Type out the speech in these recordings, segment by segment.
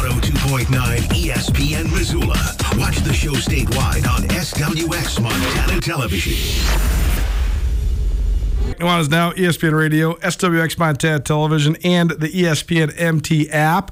on 102.9 ESPN Missoula. Watch the show statewide on SWX Montana Television. Nuanez Now, ESPN Radio, SWX Montana Television, and the ESPN MT app.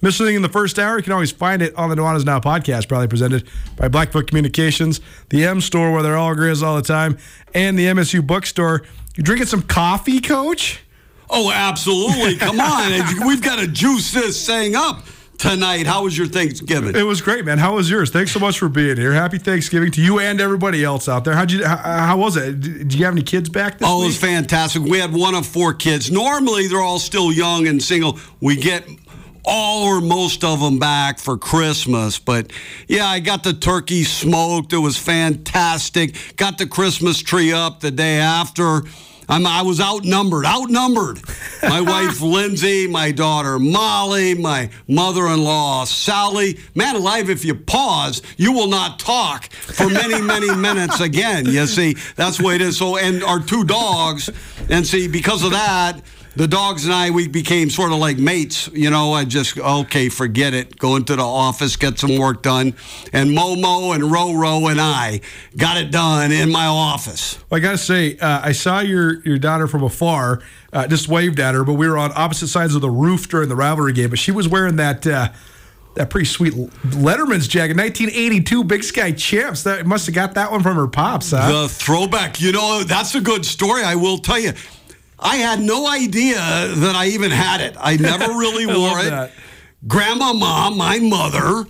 Missed anything in the first hour? You can always find it on the Nuanez Now podcast, probably presented by Blackfoot Communications, the M Store, where they're all grizz all the time, and the MSU Bookstore. You drinking some coffee, Coach? Oh, absolutely. Come on. We've got to juice this thing up tonight. How was your Thanksgiving? It was great, man. How was yours? Thanks so much for being here. Happy Thanksgiving to you and everybody else out there. How was it? Did you have any kids back this week? Oh, it was fantastic. We had one of four kids. Normally, they're all still young and single. We get all or most of them back for Christmas. But, yeah, I got the turkey smoked. It was fantastic. Got the Christmas tree up the day after. I was outnumbered. My wife, Lindsay, my daughter, Molly, my mother-in-law, Sally. Man alive, if you pause, you will not talk for many, many minutes again. You see, that's the way it is. So, and our two dogs, and see, because of that, the dogs and I, we became sort of like mates. You know, I just, okay, forget it. Go into the office, get some work done. And Momo and Roro and I got it done in my office. Well, I got to say, I saw your daughter from afar, just waved at her, but we were on opposite sides of the roof during the rivalry game. But she was wearing that pretty sweet Letterman's jacket, 1982 Big Sky Champs. That must have got that one from her pops, huh? The throwback. You know, that's a good story, I will tell you. I had no idea that I even had it. I never really wore it. That. Grandma, Mom, my mother,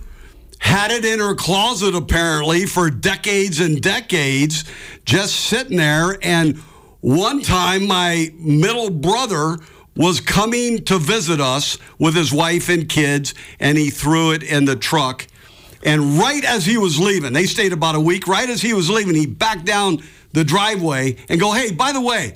had it in her closet apparently for decades and decades, just sitting there. And one time my middle brother was coming to visit us with his wife and kids, and he threw it in the truck. And right as he was leaving, they stayed about a week, right as he was leaving, he backed down the driveway and go, hey, by the way,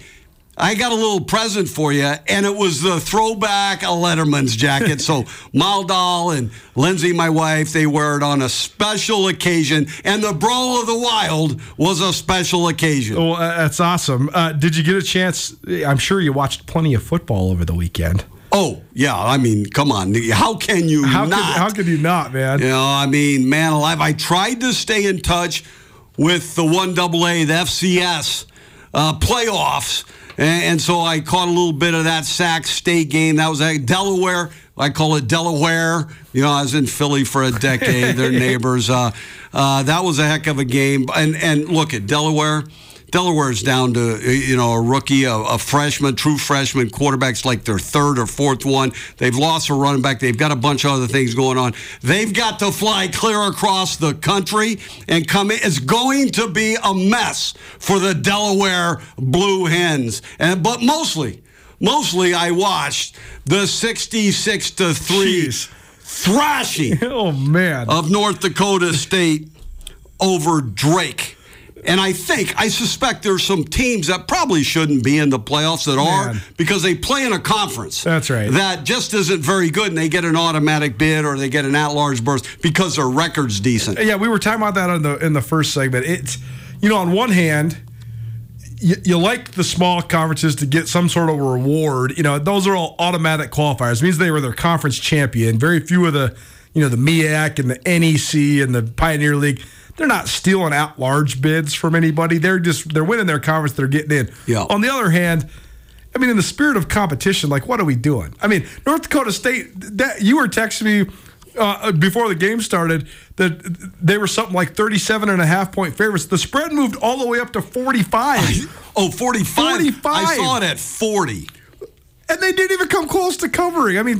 I got a little present for you, and it was the throwback Letterman's jacket. So Maldal and Lindsay, my wife, they wear it on a special occasion, and the Brawl of the Wild was a special occasion. Well, that's awesome. Did you get a chance? I'm sure you watched plenty of football over the weekend. Oh, yeah. I mean, come on. How could you not, man? You know, I mean, man alive. I tried to stay in touch with the 1AA, the FCS playoffs. And so I caught a little bit of that Sac State game. That was at Delaware. I call it Delaware. You know, I was in Philly for a decade. They're neighbors. That was a heck of a game. And look at Delaware. Delaware's down to, you know, a rookie, a freshman, true freshman quarterback's like their third or fourth one. They've lost a running back. They've got a bunch of other things going on. They've got to fly clear across the country and come in. It's going to be a mess for the Delaware Blue Hens. But mostly I watched the 66-3 thrashing of North Dakota State over Drake. And I suspect there's some teams that probably shouldn't be in the playoffs that are, because they play in a conference. That's right. That just isn't very good, and they get an automatic bid or they get an at-large berth because their record's decent. Yeah, we were talking about that in the first segment. It's, you know, on one hand, you like the small conferences to get some sort of reward. You know, those are all automatic qualifiers. It means they were their conference champion. Very few of the, you know, the MEAC and the NEC and the Pioneer League, they're not stealing at-large bids from anybody. They're winning their conference. They're getting in. Yeah. On the other hand, I mean, in the spirit of competition, like, what are we doing? I mean, North Dakota State, you were texting me before the game started that they were something like 37.5-point favorites. The spread moved all the way up to 45. 45. I saw it at 40. And they didn't even come close to covering. I mean,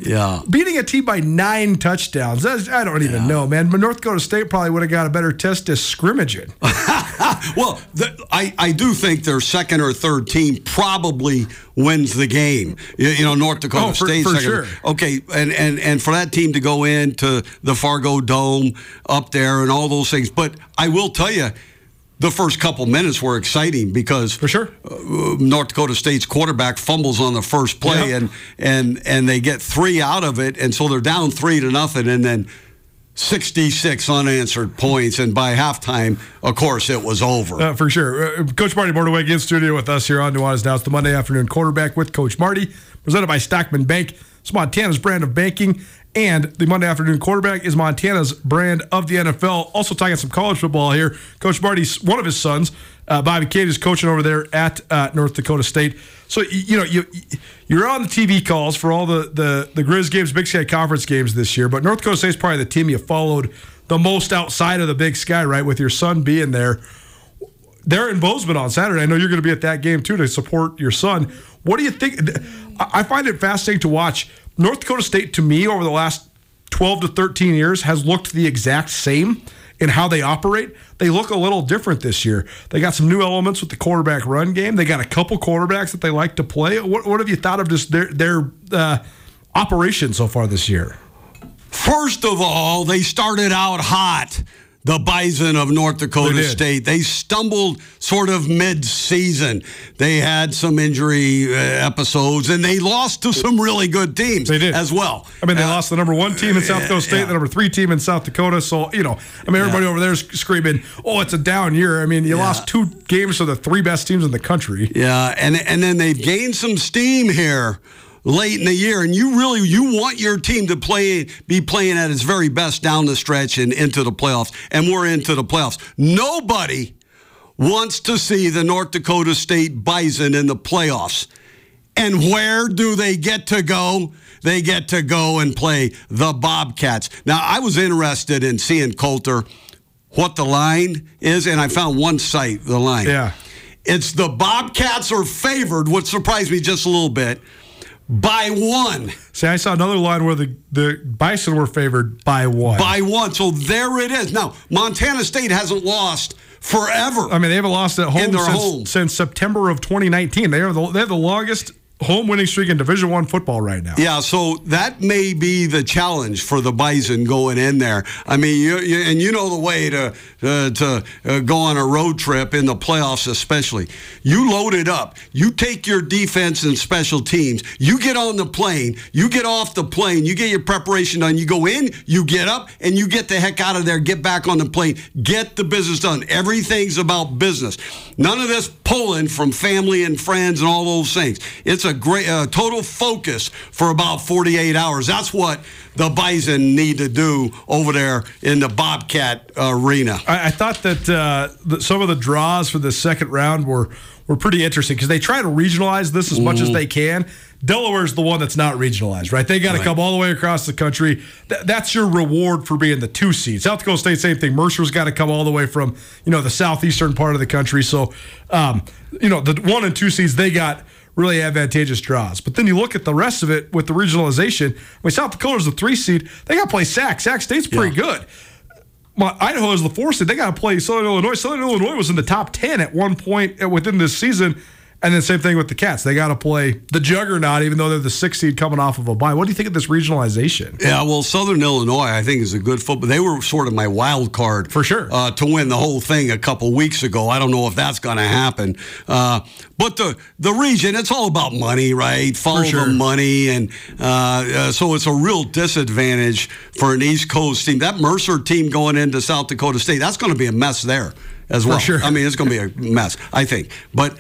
beating a team by 9 touchdowns, I don't even know, man. But North Dakota State probably would have got a better test to scrimmage it. Well, I do think their second or third team probably wins the game. You know, North Dakota State. For sure. Okay, and for that team to go into the Fargo Dome up there and all those things. But I will tell you, the first couple minutes were exciting because for sure North Dakota State's quarterback fumbles on the first play and they get 3 out of it, and so they're down 3-0, and then 66 unanswered points, and by halftime, of course, it was over. For sure. Coach Marty Mornhinweg in studio with us here on Nuanez Now. It's the Monday afternoon quarterback with Coach Marty, presented by Stockman Bank. It's Montana's brand of banking, and the Monday afternoon quarterback is Montana's brand of the NFL. Also talking some college football here. Coach Marty's, one of his sons, Bobby Cade, is coaching over there at North Dakota State. So, you know, you're on the TV calls for all the Grizz games, Big Sky Conference games this year, but North Dakota State's probably the team you followed the most outside of the Big Sky, right, with your son being there. They're in Bozeman on Saturday. I know you're going to be at that game, too, to support your son. What do you think? I find it fascinating to watch. North Dakota State, to me, over the last 12 to 13 years, has looked the exact same in how they operate. They look a little different this year. They got some new elements with the quarterback run game. They got a couple quarterbacks that they like to play. What have you thought of just their operation so far this year? First of all, they started out hot, the Bison of North Dakota State. They stumbled sort of mid-season. They had some injury episodes, and they lost to some really good teams as well. I mean, they lost the number 1 team in South Dakota State, the number 3 team in South Dakota. So, you know, I mean, everybody over there is screaming, oh, it's a down year. I mean, you lost 2 games to the 3 best teams in the country. Yeah, and then they've gained some steam here late in the year, and you want your team to be playing at its very best down the stretch and into the playoffs, and we're into the playoffs. Nobody wants to see the North Dakota State Bison in the playoffs. And where do they get to go? They get to go and play the Bobcats. Now, I was interested in seeing, Colter, what the line is, and I found one site, the line. Yeah. It's the Bobcats are favored, which surprised me just a little bit, by 1. See, I saw another line where the Bison were favored by 1. By 1. So there it is. Now, Montana State hasn't lost forever. I mean, they haven't lost at home since September of 2019. They have the longest home winning streak in Division I football right now. Yeah, so that may be the challenge for the Bison going in there. I mean, you know the way to go on a road trip in the playoffs especially. You load it up. You take your defense and special teams. You get on the plane. You get off the plane. You get your preparation done. You go in, you get up, and you get the heck out of there. Get back on the plane. Get the business done. Everything's about business. None of this pulling from family and friends and all those things. It's a great total focus for about 48 hours. That's what the Bison need to do over there in the Bobcat arena. I thought that some of the draws for the second round were pretty interesting because they try to regionalize this as much as they can. Delaware's the one that's not regionalized, right? They got to come all the way across the country. That's your reward for being the 2 seed. South Dakota State, same thing. Mercer's got to come all the way from, you know, the southeastern part of the country. So, you know, the 1 and 2 seeds, they got really advantageous draws. But then you look at the rest of it with the regionalization. I mean, South Dakota's the 3 seed. They got to play Sac. Sac State's pretty good. Idaho is the 4 seed. They got to play Southern Illinois. Southern Illinois was in the top 10 at one point within this season. And then same thing with the Cats. They got to play the juggernaut, even though they're the 6 seed coming off of a bye. What do you think of this regionalization? Yeah, well, Southern Illinois, I think, is a good football. They were sort of my wild card for sure to win the whole thing a couple weeks ago. I don't know if that's going to happen. But the region, it's all about money, right? Follow the money. And so it's a real disadvantage for an East Coast team. That Mercer team going into South Dakota State, that's going to be a mess there as well. For sure. I mean, it's going to be a mess, I think. But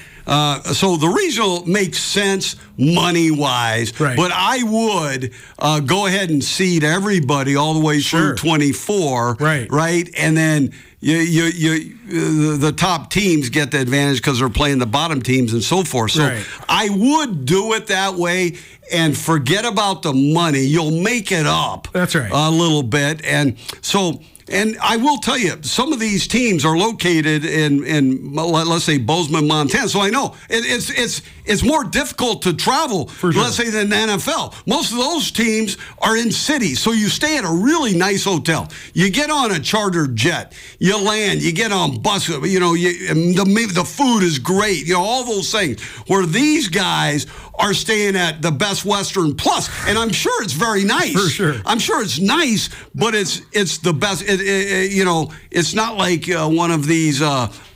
so the regional makes sense money-wise, but I would go ahead and seed everybody all the way through 24, right? And then the top teams get the advantage because they're playing the bottom teams and so forth. So I would do it that way and forget about the money. You'll make it up a little bit. And so And I will tell you, some of these teams are located in let's say, Bozeman, Montana. So I know it's more difficult to travel, for sure, let's say, than the NFL. Most of those teams are in cities. So you stay at a really nice hotel. You get on a charter jet. You land. You get on bus. You know, the food is great. You know, all those things. Where these guys are staying at the Best Western Plus. And I'm sure it's very nice. For sure. I'm sure it's nice, but it's the best. You know, it's not like one of these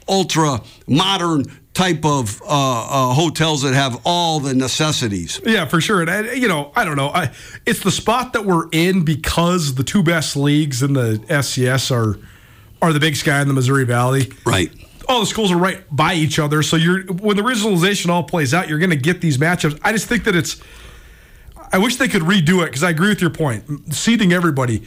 ultra-modern type of hotels that have all the necessities. Yeah, for sure. And you know, I don't know. It's the spot that we're in because the two best leagues in the SCS are the Big Sky and the Missouri Valley. Right. All the schools are right by each other. So when the regionalization all plays out, you're going to get these matchups. I just think that I wish they could redo it, because I agree with your point. Seeding everybody.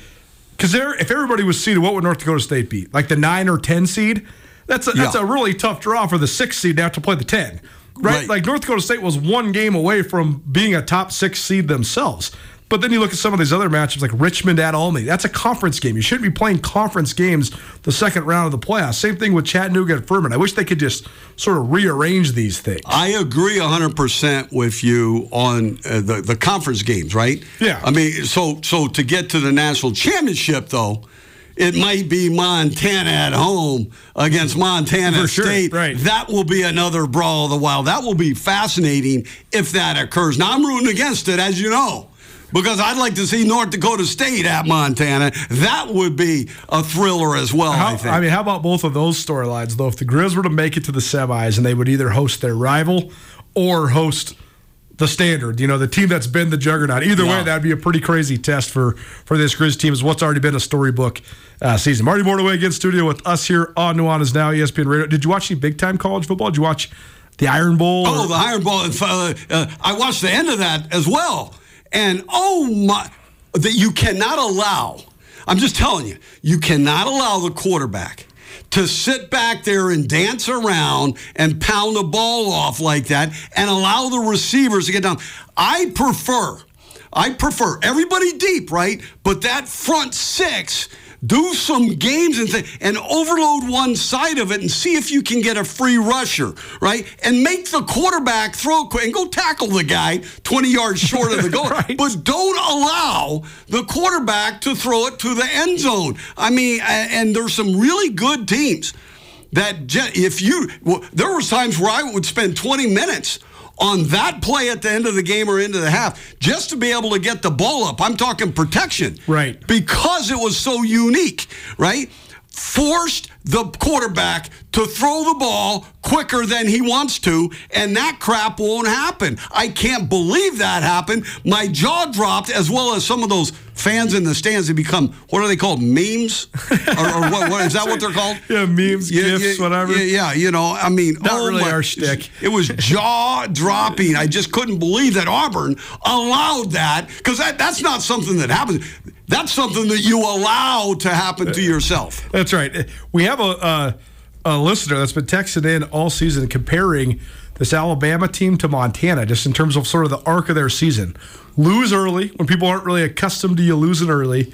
Because if everybody was seeded, what would North Dakota State be? Like the 9 or 10 seed? That's a really tough draw for the 6 seed to have to play the 10. Right? Like North Dakota State was one game away from being a top 6 seed themselves. But then you look at some of these other matchups, like Richmond at Olney. That's a conference game. You shouldn't be playing conference games the second round of the playoffs. Same thing with Chattanooga and Furman. I wish they could just sort of rearrange these things. I agree 100% with you on the conference games, right? Yeah. I mean, so to get to the national championship, though, it might be Montana at home against Montana State. Right. That will be another Brawl of the Wild. That will be fascinating if that occurs. Now, I'm rooting against it, as you know, because I'd like to see North Dakota State at Montana. That would be a thriller as well, I think. I mean, how about both of those storylines, though? If the Grizz were to make it to the semis, and they would either host their rival or host the standard, you know, the team that's been the juggernaut. Either way, that'd be a pretty crazy test for this Grizz team, is what's already been a storybook season. Marty Mornhinweg in studio with us here on Nuanez Now, ESPN Radio. Did you watch any big-time college football? Did you watch the Iron Bowl? Oh, the Iron Bowl. I watched the end of that as well. And, oh, my, that you cannot allow, I'm just telling you, you cannot allow the quarterback to sit back there and dance around and pound the ball off like that and allow the receivers to get down. I prefer everybody deep, right? But that front six, do some games and overload one side of it and see if you can get a free rusher, right? And make the quarterback throw quick and go tackle the guy 20 yards short of the goal. Right. But don't allow the quarterback to throw it to the end zone. I mean, and there's some really good teams there were times where I would spend 20 minutes on that play at the end of the game or end of the half, just to be able to get the ball up. I'm talking protection. Right. Because it was so unique, right? Forced the quarterback to throw the ball quicker than he wants to, and that crap won't happen. I can't believe that happened. My jaw dropped, as well as some of those fans in the stands that become, what are they called, memes? or what is that what they're called? Yeah, memes, gifs, whatever. Yeah, you know, I mean. Not really our shtick. It was jaw-dropping. I just couldn't believe that Auburn allowed that, because that's not something that happens. That's something that you allow to happen to yourself. That's right. We have a listener that's been texting in all season comparing this Alabama team to Montana, just in terms of sort of the arc of their season. Lose early, when people aren't really accustomed to you losing early.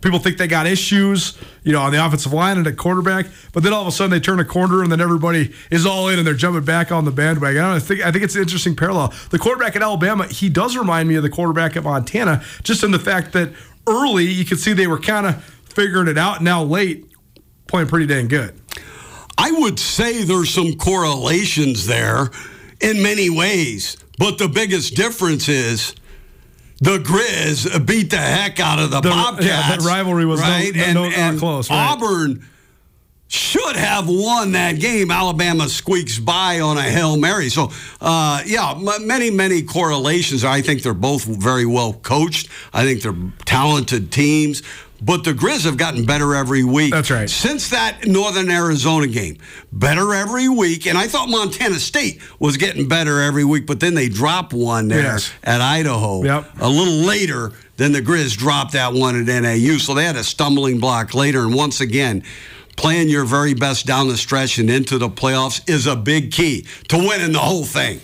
People think they got issues, you know, on the offensive line and at quarterback, but then all of a sudden they turn a corner and then everybody is all in and they're jumping back on the bandwagon. I think it's an interesting parallel. The quarterback at Alabama, he does remind me of the quarterback at Montana, just in the fact that early you could see they were kind of figuring it out. Now late, playing pretty dang good. I would say there's some correlations there in many ways, but the biggest difference is the Grizz beat the heck out of the Bobcats. Yeah, that rivalry was right? not close. Right? Auburn should have won that game. Alabama squeaks by on a Hail Mary. So, many, many correlations. I think they're both very well coached. I think they're talented teams. But the Grizz have gotten better every week. That's right. Since that Northern Arizona game, better every week. And I thought Montana State was getting better every week, but then they dropped one there at Idaho. Yep. A little later than the Grizz dropped that one at NAU. So they had a stumbling block later. And once again, playing your very best down the stretch and into the playoffs is a big key to winning the whole thing.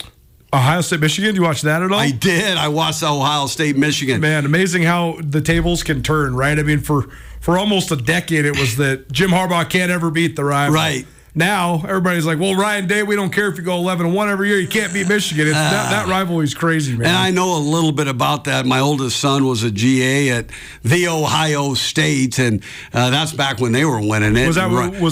Ohio State, Michigan? You watch that at all? I did. I watched Ohio State, Michigan. Man, amazing how the tables can turn, right? I mean, for almost a decade, it was that Jim Harbaugh can't ever beat the rival. Right. Now, everybody's like, well, Ryan Day, we don't care if you go 11-1 every year. You can't beat Michigan. It's, that rivalry's crazy, man. And I know a little bit about that. My oldest son was a GA at The Ohio State, and that's back when they were winning it. Was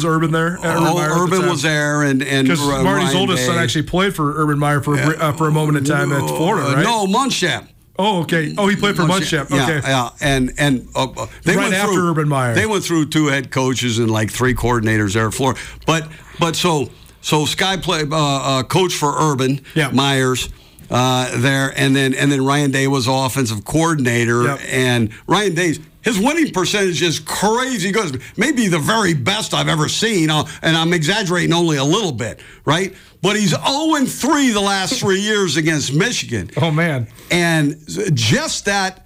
Urban there? Urban was there. Because Marty's oldest son actually played for Urban Meyer for a moment in time at Florida, right? No, Muschamp. Oh, okay. Oh, he played for Muschamp. Okay. Yeah. And they went after Urban Meyer. They went through two head coaches and like three coordinators there at Florida. But so Sky played coach for Urban Myers there, and then Ryan Day was offensive coordinator, and Ryan Day's. His winning percentage is crazy good. Maybe the very best I've ever seen, and I'm exaggerating only a little bit, right? But he's 0-3 the last 3 years against Michigan. Oh, man. And just that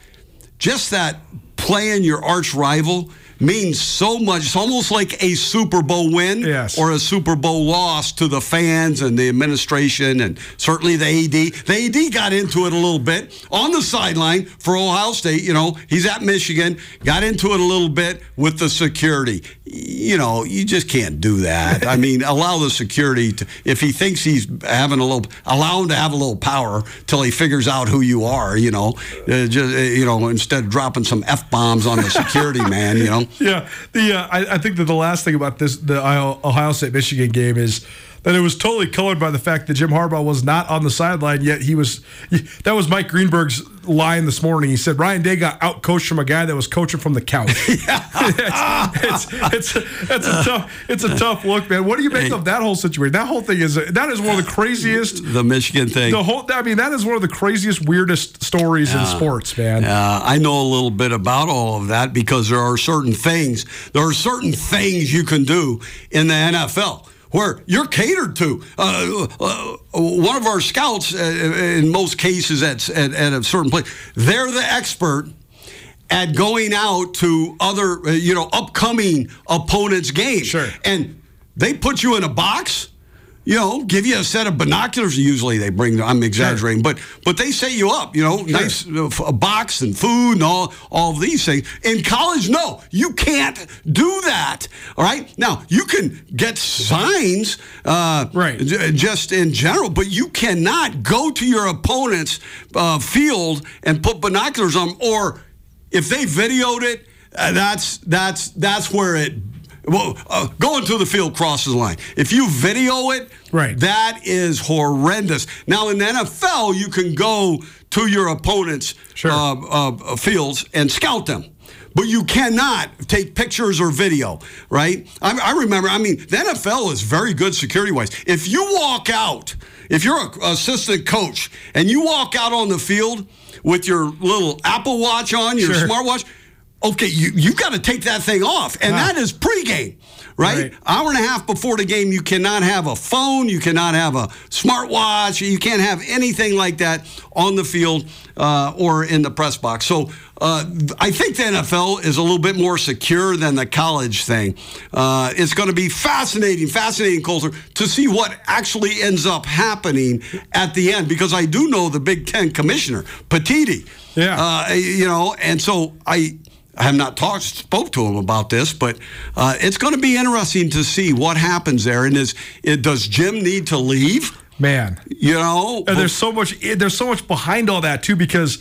playing your arch rival means so much. It's almost like a Super Bowl win or a Super Bowl loss to the fans and the administration and certainly the AD. The AD got into it a little bit on the sideline for Ohio State. You know, he's at Michigan, got into it a little bit with the security. You know, you just can't do that. I mean, allow the security to, if he thinks he's having a little, allow him to have a little power till he figures out who you are, you know, instead of dropping some F-bombs on the security man, you know. Yeah, I think that the last thing about this, the Ohio State-Michigan game is that it was totally colored by the fact that Jim Harbaugh was not on the sideline, yet he was – that was Mike Greenberg's line this morning. He said Ryan Day got out-coached from a guy that was coaching from the couch. It's a tough look, man. What do you make of that whole situation? That whole thing is one of the craziest – the Michigan thing. That is one of the craziest, weirdest stories in sports, man. I know a little bit about all of that because there are certain things you can do in the NFL – where you're catered to. One of our scouts, in most cases at a certain place, they're the expert at going out to other, upcoming opponents' games. Sure. And they put you in a box, give you a set of binoculars. Usually they bring, I'm exaggerating, sure. but they set you up, nice a box and food and all of these things. In college, no, you can't do that, all right? Now, you can get signs just in general, but you cannot go to your opponent's field and put binoculars on them, or if they videoed it, that's where it going to the field crosses the line. If you video it, that is horrendous. Now, in the NFL, you can go to your opponent's fields and scout them. But you cannot take pictures or video, right? I remember, the NFL is very good security-wise. If you walk out, if you're an assistant coach, and you walk out on the field with your little Apple Watch on, your smartwatch, okay, you've got to take that thing off, and that is pregame, right? Hour and a half before the game, you cannot have a phone, you cannot have a smartwatch, you can't have anything like that on the field or in the press box. So I think the NFL is a little bit more secure than the college thing. It's going to be fascinating, Colter, to see what actually ends up happening at the end, because I do know the Big Ten commissioner, Patiti, and so I have not spoke to him about this, but it's going to be interesting to see what happens there. And does Jim need to leave? Man, and there's so much behind all that too, because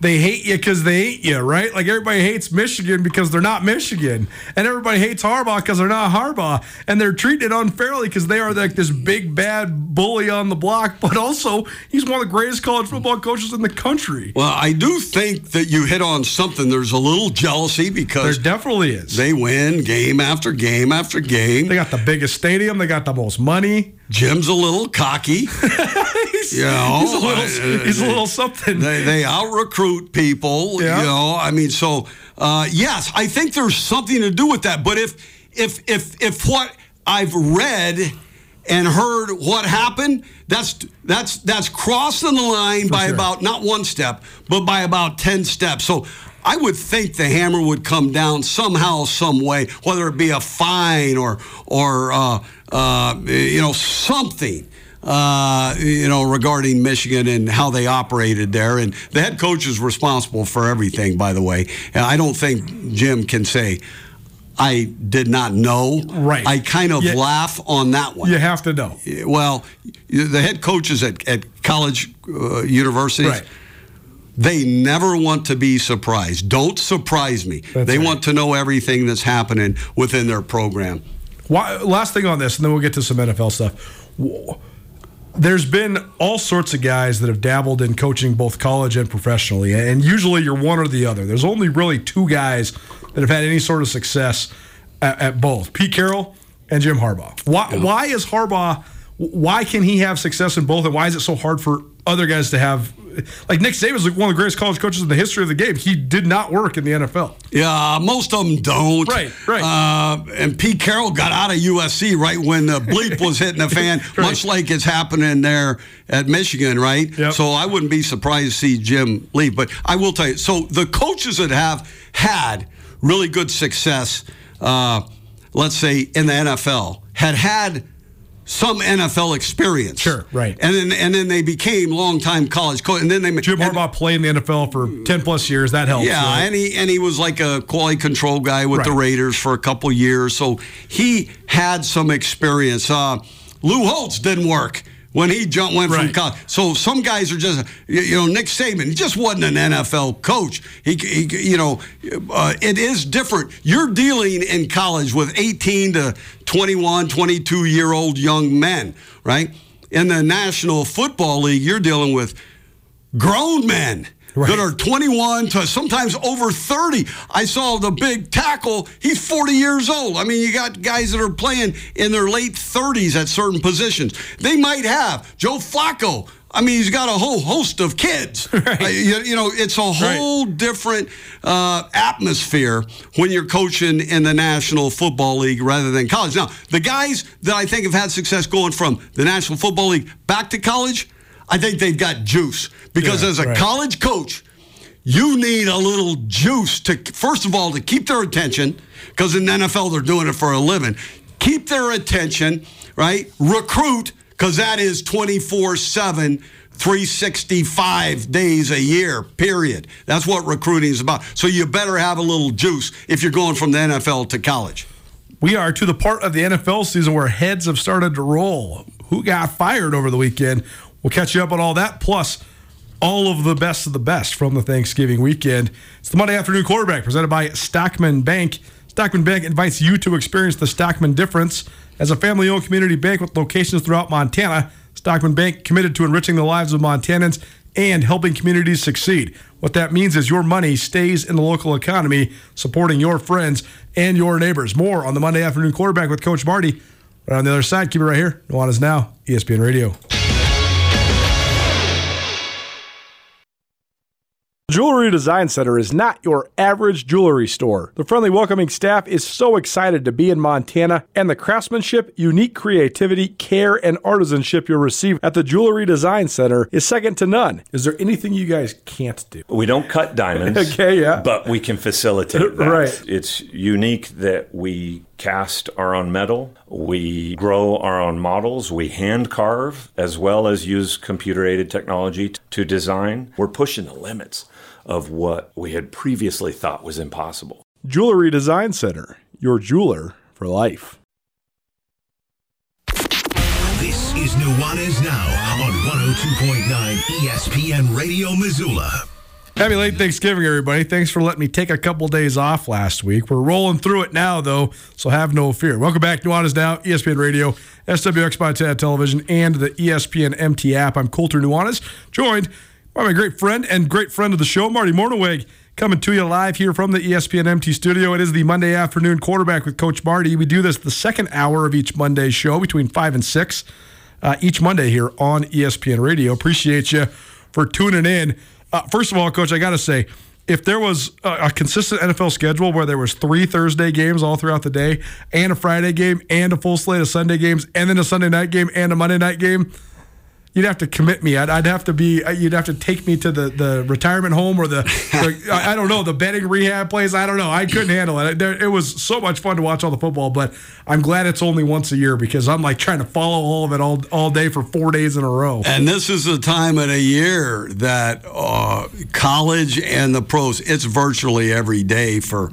they hate you because they hate you, right? Like everybody hates Michigan because they're not Michigan, and everybody hates Harbaugh because they're not Harbaugh, and they're treated it unfairly because they are like this big bad bully on the block. But also, he's one of the greatest college football coaches in the country. Well, I do think that you hit on something. There's a little jealousy because there definitely is. They win game after game after game. They got the biggest stadium. They got the most money. Jim's a little cocky. He's a little something. They out-recruit people, So, yes, I think there's something to do with that. But if what I've read and heard what happened, that's crossing the line about not one step, but by about 10 steps. So I would think the hammer would come down somehow, some way, whether it be a fine or something. regarding Michigan and how they operated there. And the head coach is responsible for everything, by the way. And I don't think Jim can say, I did not know. Right. I kind of laugh on that one. You have to know. Well, the head coaches at college universities, right, they never want to be surprised. Don't surprise me. They want to know everything that's happening within their program. Last thing on this, and then we'll get to some NFL stuff. There's been all sorts of guys that have dabbled in coaching both college and professionally, and usually you're one or the other. There's only really two guys that have had any sort of success at both, Pete Carroll and Jim Harbaugh. Why is Harbaugh, why can he have success in both, and why is it so hard for other guys to have? Like Nick Saban is one of the greatest college coaches in the history of the game. He did not work in the NFL. Yeah, most of them don't. Right. And Pete Carroll got out of USC right when the bleep was hitting the fan, right, much like it's happening there at Michigan, right? Yep. So I wouldn't be surprised to see Jim leave. But I will tell you, so the coaches that have had really good success, let's say, in the NFL, had some NFL experience. Sure, right. And then they became longtime college coach. And then Jim Harbaugh played in the NFL for 10-plus years. That helps. Yeah, right? and he was like a quality control guy with the Raiders for a couple years. So he had some experience. Lou Holtz didn't work when he went from college. So some guys are just, Nick Saban, he just wasn't an NFL coach. It is different. You're dealing in college with 18 to 21, 22-year-old young men, right? In the National Football League, you're dealing with grown men that are 21 to sometimes over 30. I saw the big tackle. He's 40 years old. I mean, you got guys that are playing in their late 30s at certain positions. They might have Joe Flacco. I mean, he's got a whole host of kids. Right. It's a whole different atmosphere when you're coaching in the National Football League rather than college. Now, the guys that I think have had success going from the National Football League back to college, I think they've got juice. Because as a college coach, you need a little juice to, first of all, to keep their attention, because in the NFL they're doing it for a living. Keep their attention, right? Recruit, because that is 24/7, 365 days a year, period. That's what recruiting is about. So you better have a little juice if you're going from the NFL to college. We are to the part of the NFL season where heads have started to roll. Who got fired over the weekend? We'll catch you up on all that, plus all of the best from the Thanksgiving weekend. It's the Monday Afternoon Quarterback, presented by Stockman Bank. Stockman Bank invites you to experience the Stockman difference. As a family-owned community bank with locations throughout Montana, Stockman Bank committed to enriching the lives of Montanans and helping communities succeed. What that means is your money stays in the local economy, supporting your friends and your neighbors. More on the Monday Afternoon Quarterback with Coach Marty. Right on the other side, keep it right here. Nuanez Now, ESPN Radio. Jewelry Design Center is not your average jewelry store. The friendly, welcoming staff is so excited to be in Montana, and the craftsmanship, unique creativity, care, and artisanship you'll receive at the Jewelry Design Center is second to none. Is there anything you guys can't do? We don't cut diamonds, but we can facilitate that. Right. It's unique that we cast our own metal, we grow our own models, we hand carve, as well as use computer-aided technology to design. We're pushing the limits of what we had previously thought was impossible. Jewelry Design Center, your jeweler for life. This is Nuanez Now on 102.9 ESPN Radio Missoula. Happy late Thanksgiving, everybody. Thanks for letting me take a couple days off last week. We're rolling through it now, though, so have no fear. Welcome back. Nuanez Now, ESPN Radio, SWX Montana Television, and the ESPN MT app. I'm Colter Nuanez, joined by my great friend and great friend of the show, Marty Mornhinweg, coming to you live here from the ESPN MT studio. It is the Monday Afternoon Quarterback with Coach Marty. We do this the second hour of each Monday show between 5 and 6 each Monday here on ESPN Radio. Appreciate you for tuning in. First of all, Coach, I got to say, if there was a consistent NFL schedule where there was 3 Thursday games all throughout the day and a Friday game and a full slate of Sunday games and then a Sunday night game and a Monday night game, You'd have to commit me. I'd have to be. You'd have to take me to the retirement home or the I don't know, the betting rehab place. I don't know. I couldn't handle it. It was so much fun to watch all the football, but I'm glad it's only once a year because I'm like trying to follow all of it all day for 4 days in a row. And this is the time of the year that college and the pros. It's virtually every day for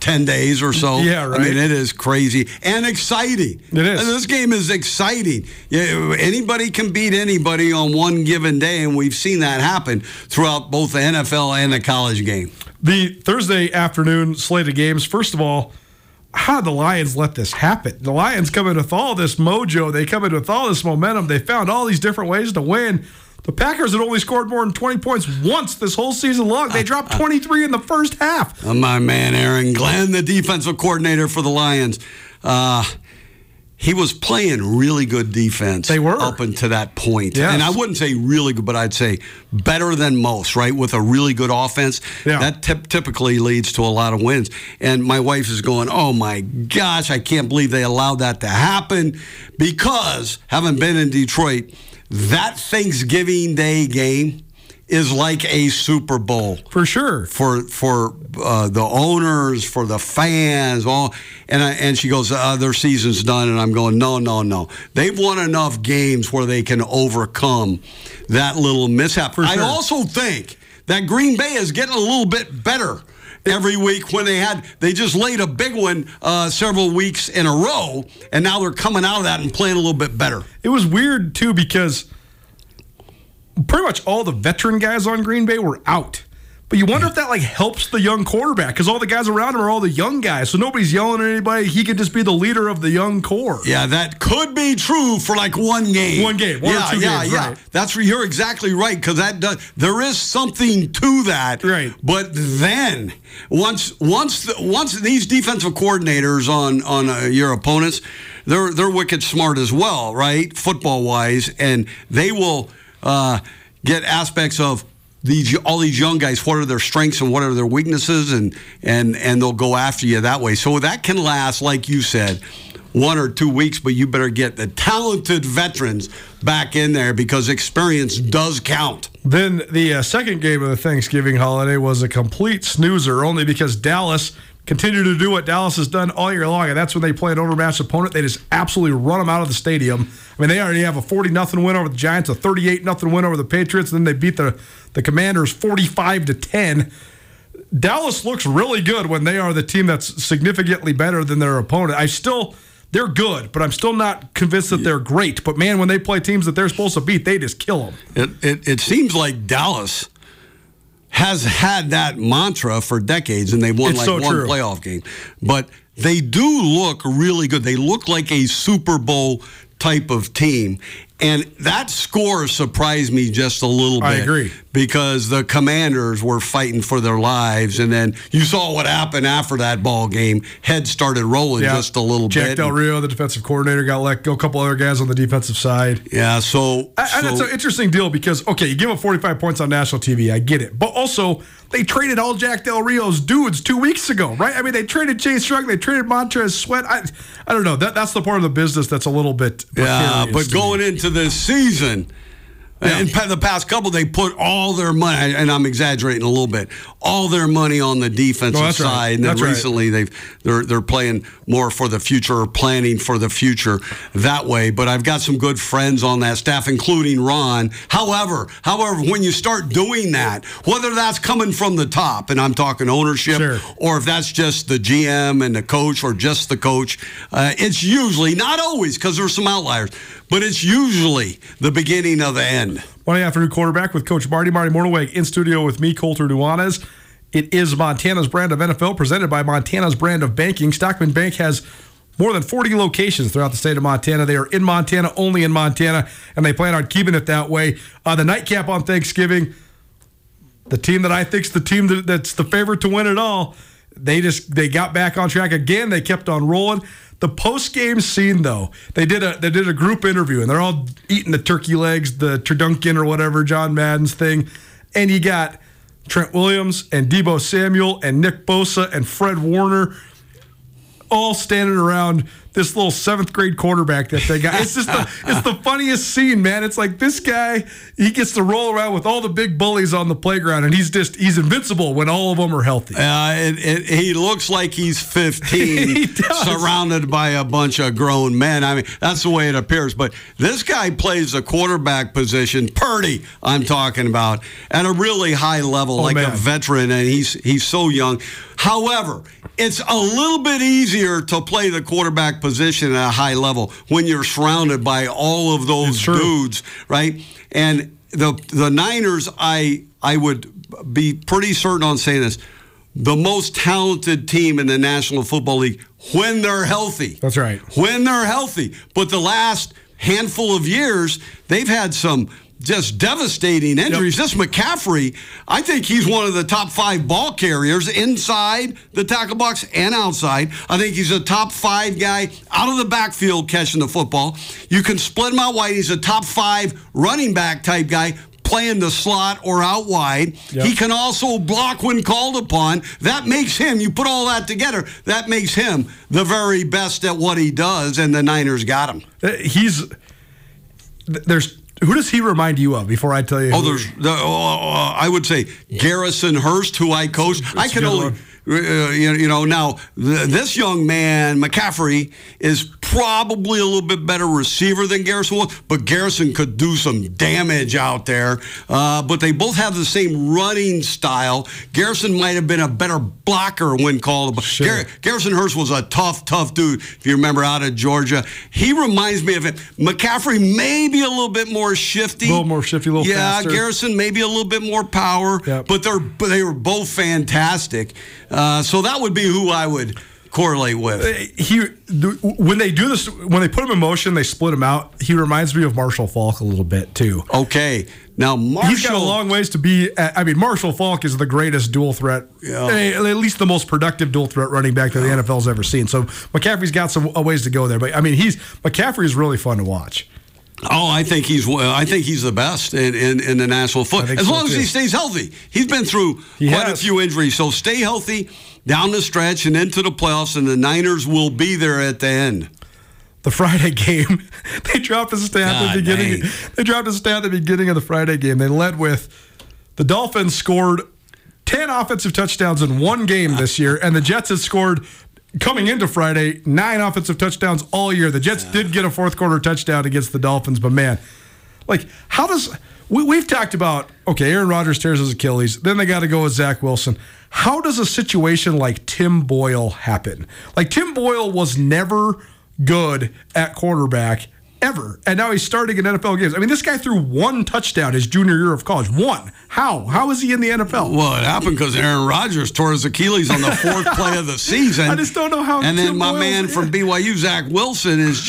10 days or so. Yeah, right. I mean, it is crazy and exciting. It is. And this game is exciting. Anybody can beat anybody on one given day, and we've seen that happen throughout both the NFL and the college game. The Thursday afternoon slate of games, first of all, how did the Lions let this happen? The Lions come in with all this mojo. They come in with all this momentum. They found all these different ways to win. The Packers had only scored more than 20 points once this whole season long. They dropped 23 in the first half. My man Aaron Glenn, the defensive coordinator for the Lions, he was playing really good defense. They were. Up until that point. Yes. And I wouldn't say really good, but I'd say better than most, right, with a really good offense. Yeah. That typically leads to a lot of wins. And my wife is going, oh, my gosh, I can't believe they allowed that to happen because, having been in Detroit, that Thanksgiving Day game is like a Super Bowl. For sure. For the owners, for the fans, all. And she goes, their season's done. And I'm going, no. They've won enough games where they can overcome that little mishap. For sure. I also think that Green Bay is getting a little bit better every week when they just laid a big one several weeks in a row, and now they're coming out of that and playing a little bit better. It was weird, too, because pretty much all the veteran guys on Green Bay were out. But you wonder if that, helps the young quarterback because all the guys around him are all the young guys, so nobody's yelling at anybody. He could just be the leader of the young core. Yeah, that could be true for, one game. One or two games. Yeah, right. You're exactly right because there is something to that. Right. But then once these defensive coordinators on your opponents, they're wicked smart as well, right, football-wise, and they will get aspects of all these young guys, what are their strengths and what are their weaknesses, and they'll go after you that way. So that can last, like you said, 1 or 2 weeks, but you better get the talented veterans back in there because experience does count. Then the second game of the Thanksgiving holiday was a complete snoozer, only because Dallas continued to do what Dallas has done all year long, and that's when they play an overmatched opponent. They just absolutely run them out of the stadium. I mean, they already have a 40-0 win over the Giants, a 38-0 win over the Patriots, and then they beat the Commanders 45-10. Dallas looks really good when they are the team that's significantly better than their opponent. They're good, but I'm still not convinced that they're great. But, man, when they play teams that they're supposed to beat, they just kill them. It seems like Dallas has had that mantra for decades, and they've won one playoff game. But they do look really good. They look like a Super Bowl type of team. And that score surprised me just a little bit. I agree. Because the Commanders were fighting for their lives, and then you saw what happened after that ball game. Heads started rolling just a little bit. Jack Del Rio, the defensive coordinator, got let go. A couple other guys on the defensive side. Yeah, so it's an interesting deal because, okay, you give up 45 points on national TV. I get it. But also, they traded all Jack Del Rio's dudes 2 weeks ago, right? I mean, they traded Chase Young. They traded Montrez Sweat. I don't know. That's the part of the business that's a little bit precarious. Yeah, but going into this season, and the past couple, they put all their money, and I'm exaggerating a little bit, all their money on the defensive side. Right. And then recently they're playing more for the future or planning for the future that way. But I've got some good friends on that staff, including Ron. However, when you start doing that, whether that's coming from the top, and I'm talking ownership, or if that's just the GM and the coach or just the coach, it's usually, not always because there's some outliers, but it's usually the beginning of the end. Monday afternoon quarterback with Coach Marty Mornhinweg in studio with me, Colter Nuanez. It is Montana's Brand of NFL, presented by Montana's Brand of Banking. Stockman Bank has more than 40 locations throughout the state of Montana. They are in Montana, only in Montana, and they plan on keeping it that way. The nightcap on Thanksgiving, the team that I think's the team that's the favorite to win it all, they got back on track again. They kept on rolling. The post-game scene, though, they did a group interview, and they're all eating the turkey legs, the turdunkin or whatever, John Madden's thing. And you got Trent Williams and Deebo Samuel and Nick Bosa and Fred Warner all standing around this little seventh grade quarterback that they got. It's just it's the funniest scene, man. It's like this guy, he gets to roll around with all the big bullies on the playground, and he's invincible when all of them are healthy. He looks like he's 15, he does. Surrounded by a bunch of grown men. I mean, that's the way it appears. But this guy plays the quarterback position, Purdy, I'm talking about, at a really high level, a veteran, and he's so young. However, it's a little bit easier to play the quarterback position at a high level when you're surrounded by all of those dudes, right? And the Niners, I would be pretty certain on saying this, the most talented team in the National Football League when they're healthy. That's right. When they're healthy. But the last handful of years, they've had some just devastating injuries. Yep. This McCaffrey, I think he's one of the top 5 ball carriers inside the tackle box and outside. I think he's a top 5 guy out of the backfield catching the football. You can split him out wide. He's a top 5 running back type guy playing the slot or out wide. Yep. He can also block when called upon. That makes him, you put all that together, that makes him the very best at what he does, and the Niners got him. Who does he remind you of before I tell you? I would say Garrison Hurst, who I coached. I can only, this young man, McCaffrey, is probably a little bit better receiver than Garrison was, but Garrison could do some damage out there. But they both have the same running style. Garrison might have been a better blocker when called. Sure. Garrison Hurst was a tough dude, if you remember, out of Georgia. He reminds me of him. McCaffrey maybe a little bit more shifty. A little more shifty, a little faster. Yeah, Garrison maybe a little bit more power, yep. But they were both fantastic. So that would be who I would correlate with. When they put him in motion, they split him out. He reminds me of Marshall Faulk a little bit too. Okay, now he's got a long ways to be. Marshall Faulk is the greatest dual threat, at least the most productive dual threat running back that the NFL's ever seen. So McCaffrey's got some ways to go there, but McCaffrey is really fun to watch. Oh, I think he's the best in the National Football. As long as he stays healthy. He's been through quite a few injuries. So stay healthy down the stretch and into the playoffs, and the Niners will be there at the end. The Friday game, they dropped a stat at the beginning. Dang. They dropped a stat at the beginning of the Friday game. They led with the Dolphins scored 10 offensive touchdowns in one game this year, and the Jets had scored, coming into Friday, 9 offensive touchdowns all year. The Jets did get a fourth-quarter touchdown against the Dolphins, but, man, how does – we've talked about, Aaron Rodgers tears his Achilles, then they got to go with Zach Wilson. How does a situation like Tim Boyle happen? Tim Boyle was never good at quarterback ever, and now he's starting in NFL games. This guy threw 1 touchdown his junior year of college. 1. How is he in the NFL? Well, it happened because Aaron Rodgers tore his Achilles on the 4th play of the season. I just don't know how. And then my man from BYU, Zach Wilson, is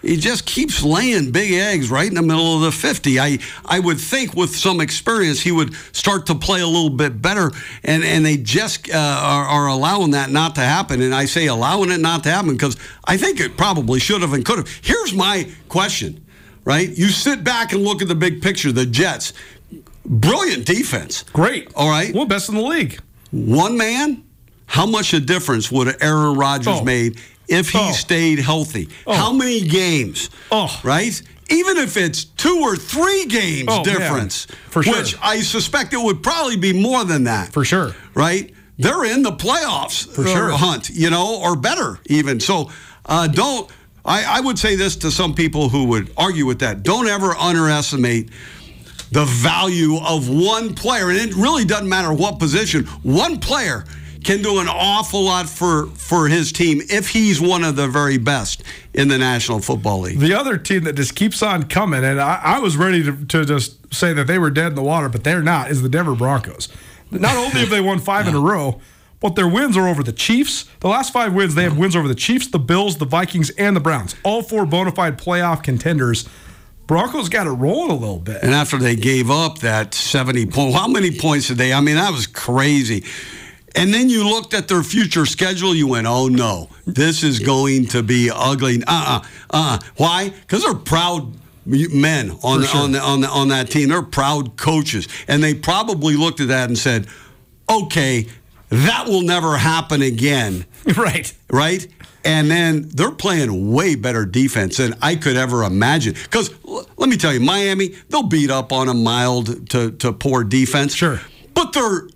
he just keeps laying big eggs right in the middle of the 50. I would think with some experience he would start to play a little bit better, and they just are allowing that not to happen. And I say allowing it not to happen because I think it probably should have and could have. Here's my question, right? You sit back and look at the big picture. The Jets, brilliant defense. Great. All right. Well, best in the league. One man, how much a difference would Aaron Rodgers made if he stayed healthy? How many games? Right? Even if it's 2 or 3 games difference, for sure. Which I suspect it would probably be more than that. For sure. Right? They're in the playoffs for sure. Hunt, or better even. So I would say this to some people who would argue with that. Don't ever underestimate the value of one player. And it really doesn't matter what position. One player can do an awful lot for his team if he's one of the very best in the National Football League. The other team that just keeps on coming, and I was ready to just say that they were dead in the water, but they're not, is the Denver Broncos. Not only have they won 5 in a row, but their wins are over the Chiefs. The last 5 wins, they have wins over the Chiefs, the Bills, the Vikings, and the Browns. All 4 bona fide playoff contenders. Broncos got it rolling a little bit. And after they gave up that 70 point, how many points did they? That was crazy. And then you looked at their future schedule. You went, oh, no, this is going to be ugly. Why? Because they're proud men on that team. They're proud coaches. And they probably looked at that and said, okay, that will never happen again. Right. Right? And then they're playing way better defense than I could ever imagine. Because let me tell you, Miami, they'll beat up on a mild to poor defense. Sure. But they're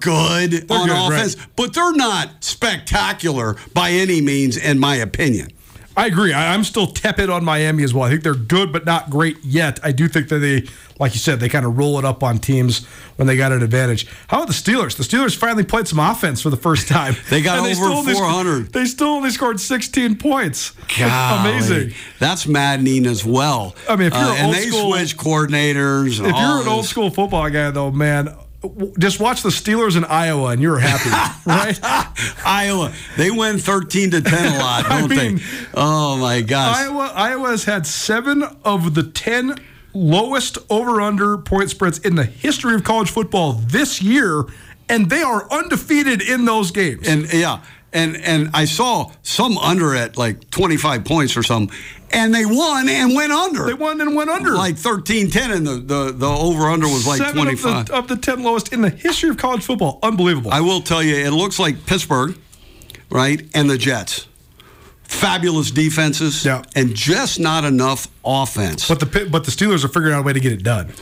good on offense. Right. But they're not spectacular by any means, in my opinion. I agree. I'm still tepid on Miami as well. I think they're good but not great yet. I do think that they, like you said, they kind of roll it up on teams when they got an advantage. How about the Steelers? The Steelers finally played some offense for the first time. They got over 400. They still only scored 16 points. Golly. Amazing. That's maddening as well. I mean, if you're an old school, they switch coordinators. If you're an old school football guy, though, man, just watch the Steelers in Iowa, and you're happy, right? Iowa, they win 13-10 a lot, don't they? Oh my gosh! Iowa has had 7 of the 10 lowest over/under point spreads in the history of college football this year, and they are undefeated in those games. And yeah, and I saw some under at like 25 points or something. And they won and went under. They won and went under. Like 13-10, and the over-under was like 25. 7 of the 10 lowest in the history of college football. Unbelievable. I will tell you, it looks like Pittsburgh, right, and the Jets. Fabulous defenses, yeah, and just not enough offense. But the Steelers are figuring out a way to get it done.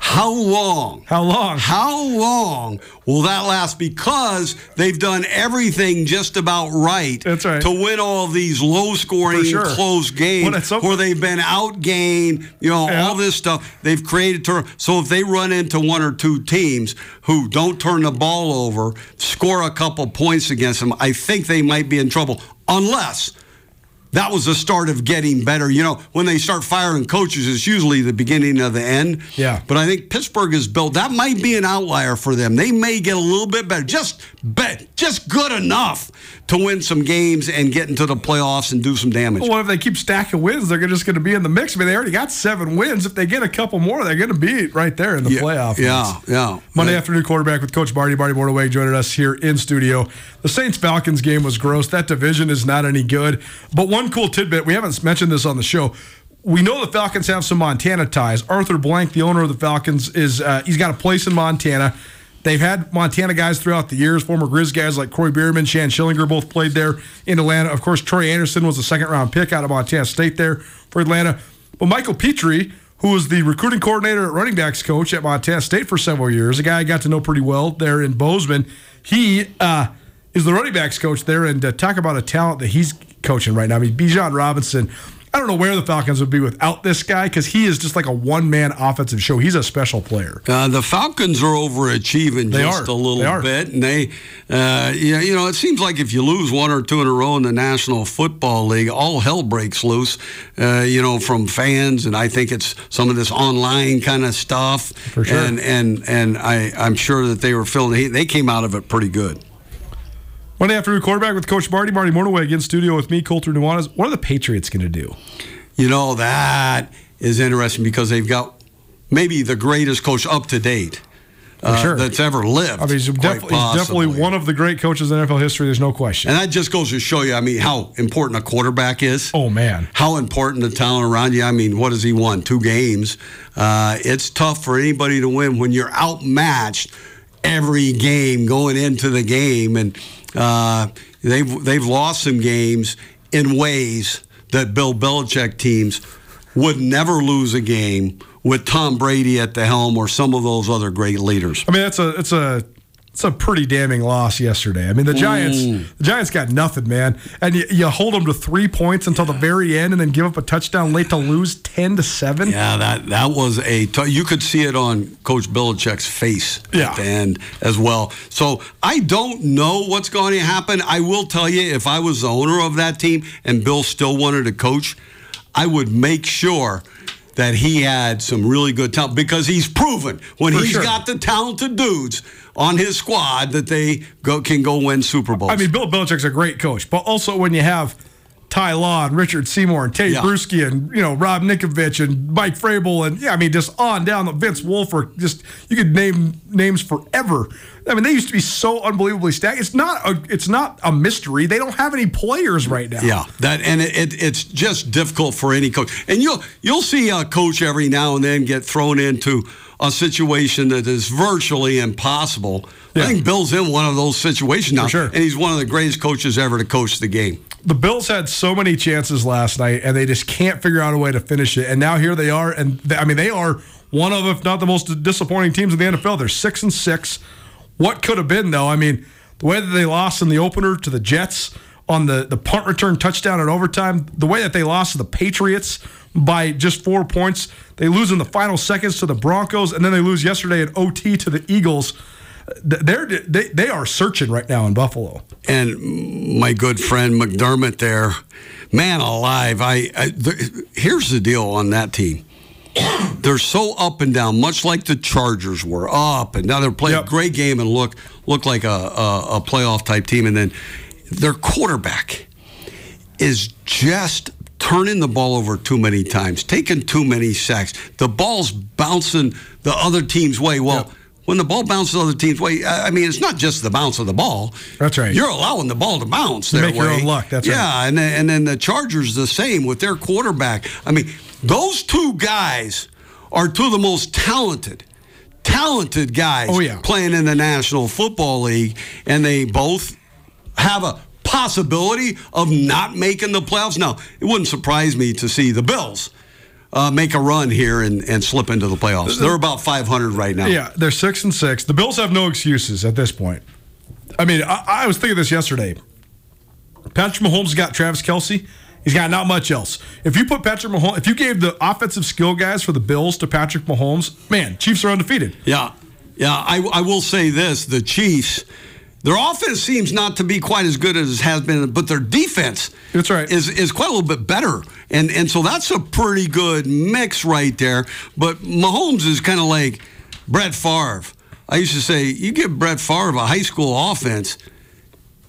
How long will that last? Because they've done everything just about right, that's right, to win all these low-scoring, sure, close games where they've been outgained, all this stuff. They've created turnovers. So if they run into one or two teams who don't turn the ball over, score a couple points against them, I think they might be in trouble, unless that was the start of getting better. When they start firing coaches, it's usually the beginning of the end. Yeah. But I think Pittsburgh is built. That might be an outlier for them. They may get a little bit better, just good enough to win some games and get into the playoffs and do some damage. Well, if they keep stacking wins, they're just going to be in the mix. I mean, they already got 7 wins. If they get a couple more, they're going to be right there in the playoffs. Yeah. Monday afternoon quarterback with Coach Marty Mornhinweg joining us here in studio. The Saints-Falcons game was gross. That division is not any good. But one cool tidbit, we haven't mentioned this on the show. We know the Falcons have some Montana ties. Arthur Blank, the owner of the Falcons, he's got a place in Montana. They've had Montana guys throughout the years, former Grizz guys like Corey Bierman, Shan Schillinger, both played there in Atlanta. Of course, Troy Anderson was a second-round pick out of Montana State there for Atlanta. But Michael Petrie, who was the recruiting coordinator at running backs coach at Montana State for several years, a guy I got to know pretty well there in Bozeman, he is the running backs coach there, and talk about a talent that he's coaching right now. I mean, Bijan Robinson, I don't know where the Falcons would be without this guy, because he is just like a one-man offensive show. He's a special player. The Falcons are overachieving just a little bit. And they, it seems like if you lose one or two in a row in the National Football League, all hell breaks loose, from fans. And I think it's some of this online kind of stuff. For sure. And I'm sure that they were feeling, they came out of it pretty good. Monday afternoon quarterback with Coach Marty Mornhinweg in studio with me, Colter, Nuanez. What are the Patriots going to do? That is interesting, because they've got maybe the greatest coach up to date that's ever lived. I mean, he's definitely one of the great coaches in NFL history. There's no question. And that just goes to show you, I mean, how important a quarterback is. Oh, man. How important the talent around you. I mean, what has he won? 2 games. It's tough for anybody to win when you're outmatched every game going into the game, and they've lost some games in ways that Bill Belichick teams would never lose a game with Tom Brady at the helm or some of those other great leaders. I mean, it's a pretty damning loss yesterday. I mean, the Giants got nothing, man. And you hold them to 3 points until the very end, and then give up a touchdown late to lose 10-7. Yeah, that was you could see it on Coach Belichick's face at the end as well. So I don't know what's going to happen. I will tell you, if I was the owner of that team and Bill still wanted to coach, I would make sure that he had some really good talent, because he's proven when he's got the talented dudes on his squad that they can go win Super Bowls. I mean, Bill Belichick's a great coach, but also when you have Ty Law and Richard Seymour and Tate Bruschi and Rob Ninkovich and Mike Vrabel and just on down the Vince Wilfork, just you could name names forever. I mean, they used to be so unbelievably stacked. It's not a mystery. They don't have any players right now. Yeah, it's just difficult for any coach. And you'll see a coach every now and then get thrown into a situation that is virtually impossible. Yeah. I think Bill's in one of those situations now, sure. And he's one of the greatest coaches ever to coach the game. The Bills had so many chances last night, and they just can't figure out a way to finish it. And now here they are, and they are one of, if not the most disappointing teams in the NFL. They're 6-6. What could have been, though? I mean, the way that they lost in the opener to the Jets on the punt return touchdown in overtime, the way that they lost to the Patriots by just 4 points, they lose in the final seconds to the Broncos, and then they lose yesterday at OT to the Eagles. They are searching right now in Buffalo. And my good friend McDermott there, man alive, here's the deal on that team. They're so up and down, much like the Chargers were up and down. They're playing a great game and look like a playoff-type team. And then their quarterback is just turning the ball over too many times, taking too many sacks. The ball's bouncing the other team's way. Well, when the ball bounces the other team's way, I mean, it's not just the bounce of the ball. That's right. You're allowing the ball to bounce their way. Make your own luck. That's right. Yeah, and then the Chargers the same with their quarterback. I mean, those two guys are two of the most talented guys playing in the National Football League, and they both have a possibility of not making the playoffs. Now, it wouldn't surprise me to see the Bills make a run here and slip into the playoffs. They're about 500 right now. Yeah, they're 6-6. The Bills have no excuses at this point. I mean, I was thinking this yesterday. Patrick Mahomes got Travis Kelce. He's got not much else. If you put Patrick Mahomes, if you gave the offensive skill guys for the Bills to Patrick Mahomes, man, Chiefs are undefeated. Yeah. I will say this: the Chiefs, their offense seems not to be quite as good as it has been, but their defense is quite a little bit better. And so that's a pretty good mix right there. But Mahomes is kind of like Brett Favre. I used to say, you give Brett Favre a high school offense,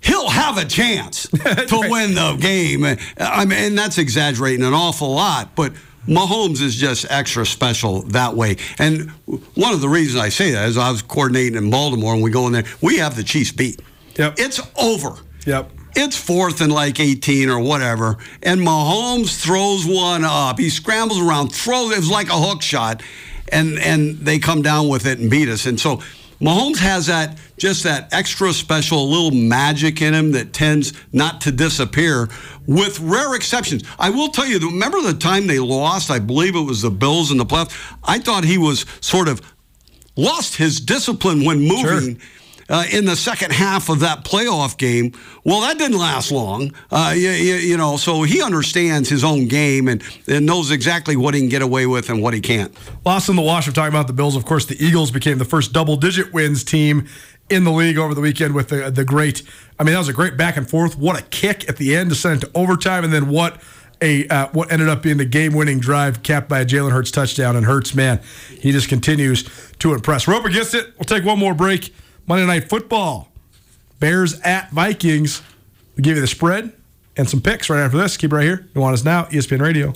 he'll have a chance to win the game. I mean, and that's exaggerating an awful lot, but Mahomes is just extra special that way. And one of the reasons I say that is I was coordinating in Baltimore, and we go in there. We have the Chiefs beat. Yep. It's over. Yep. It's 4th and 18 or whatever, and Mahomes throws one up. He scrambles around, throws. It was like a hook shot, and they come down with it and beat us. And so Mahomes has that extra special little magic in him that tends not to disappear, with rare exceptions. I will tell you, remember the time they lost? I believe it was the Bills in the playoffs. I thought he was sort of lost his discipline when moving. Sure. In the second half of that playoff game. Well, that didn't last long. So he understands his own game and knows exactly what he can get away with and what he can't. Lost in the wash of talking about the Bills. Of course, the Eagles became the first double-digit wins team in the league over the weekend with the great, I mean, that was a great back and forth. What a kick at the end to send it to overtime, and then what ended up being the game-winning drive capped by a Jalen Hurts touchdown. And Hurts, man, he just continues to impress. We're up against it. We'll take one more break. Monday Night Football, Bears at Vikings. We'll give you the spread and some picks right after this. Keep it right here. Nuanez Now, ESPN Radio.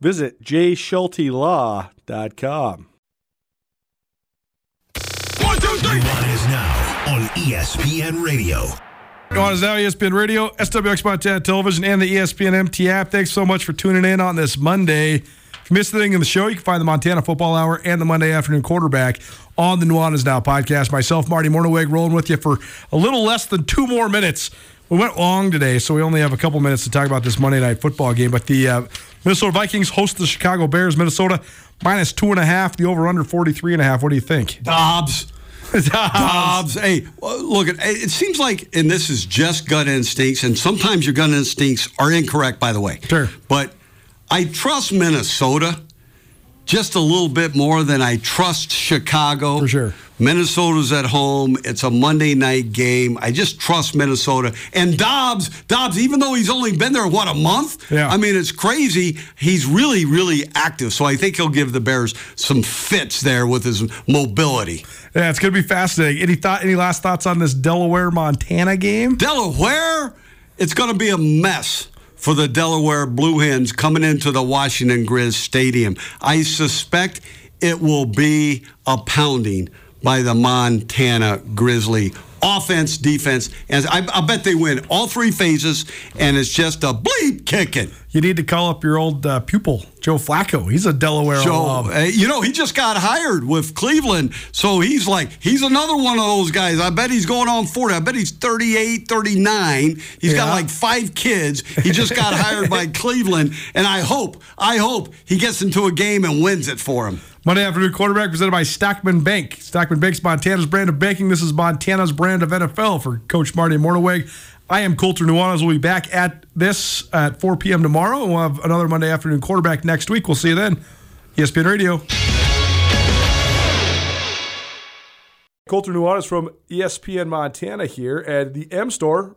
Visit jschultelaw.com. 1, 2, 3. Nuanez Now on ESPN Radio. Nuanez Now, ESPN Radio, SWX Montana Television, and the ESPN MT app. Thanks so much for tuning in on this Monday. If you missed anything in the show, you can find the Montana Football Hour and the Monday Afternoon Quarterback on the Nuanez Now podcast. Myself, Marty Mornhinweg, rolling with you for a little less than 2 more minutes. We went long today, so we only have a couple minutes to talk about this Monday night football game. But the Minnesota Vikings host the Chicago Bears. Minnesota -2.5. The over/under 43.5. What do you think? Dobbs. Hey, look, it seems like, and this is just gut instincts, and sometimes your gut instincts are incorrect, by the way. Sure. But I trust Minnesota just a little bit more than I trust Chicago. For sure. Minnesota's at home. It's a Monday night game. I just trust Minnesota. And Dobbs, even though he's only been there, what, a month? Yeah. I mean, it's crazy. He's really, really active. So I think he'll give the Bears some fits there with his mobility. Yeah, it's going to be fascinating. Any last thoughts on this Delaware-Montana game? Delaware? It's going to be a mess for the Delaware Blue Hens coming into the Washington Grizz Stadium. I suspect it will be a pounding by the Montana Grizzly. Offense, defense, and I bet they win all 3 phases, and it's just a bleep kicking. You need to call up your old pupil, Joe Flacco. He's a Delaware alum. You know, he just got hired with Cleveland, so he's another one of those guys. I bet he's going on 40. I bet he's 38, 39. He's got like 5 kids. He just got hired by Cleveland, and I hope he gets into a game and wins it for him. Monday Afternoon Quarterback presented by Stockman Bank. Stockman Bank's Montana's brand of banking. This is Montana's brand of NFL. For Coach Marty Mornhinweg, I am Colter Nuanez. We'll be back at this at 4 p.m. tomorrow. We'll have another Monday Afternoon Quarterback next week. We'll see you then. ESPN Radio. Colter Nuanez from ESPN Montana here at the M Store.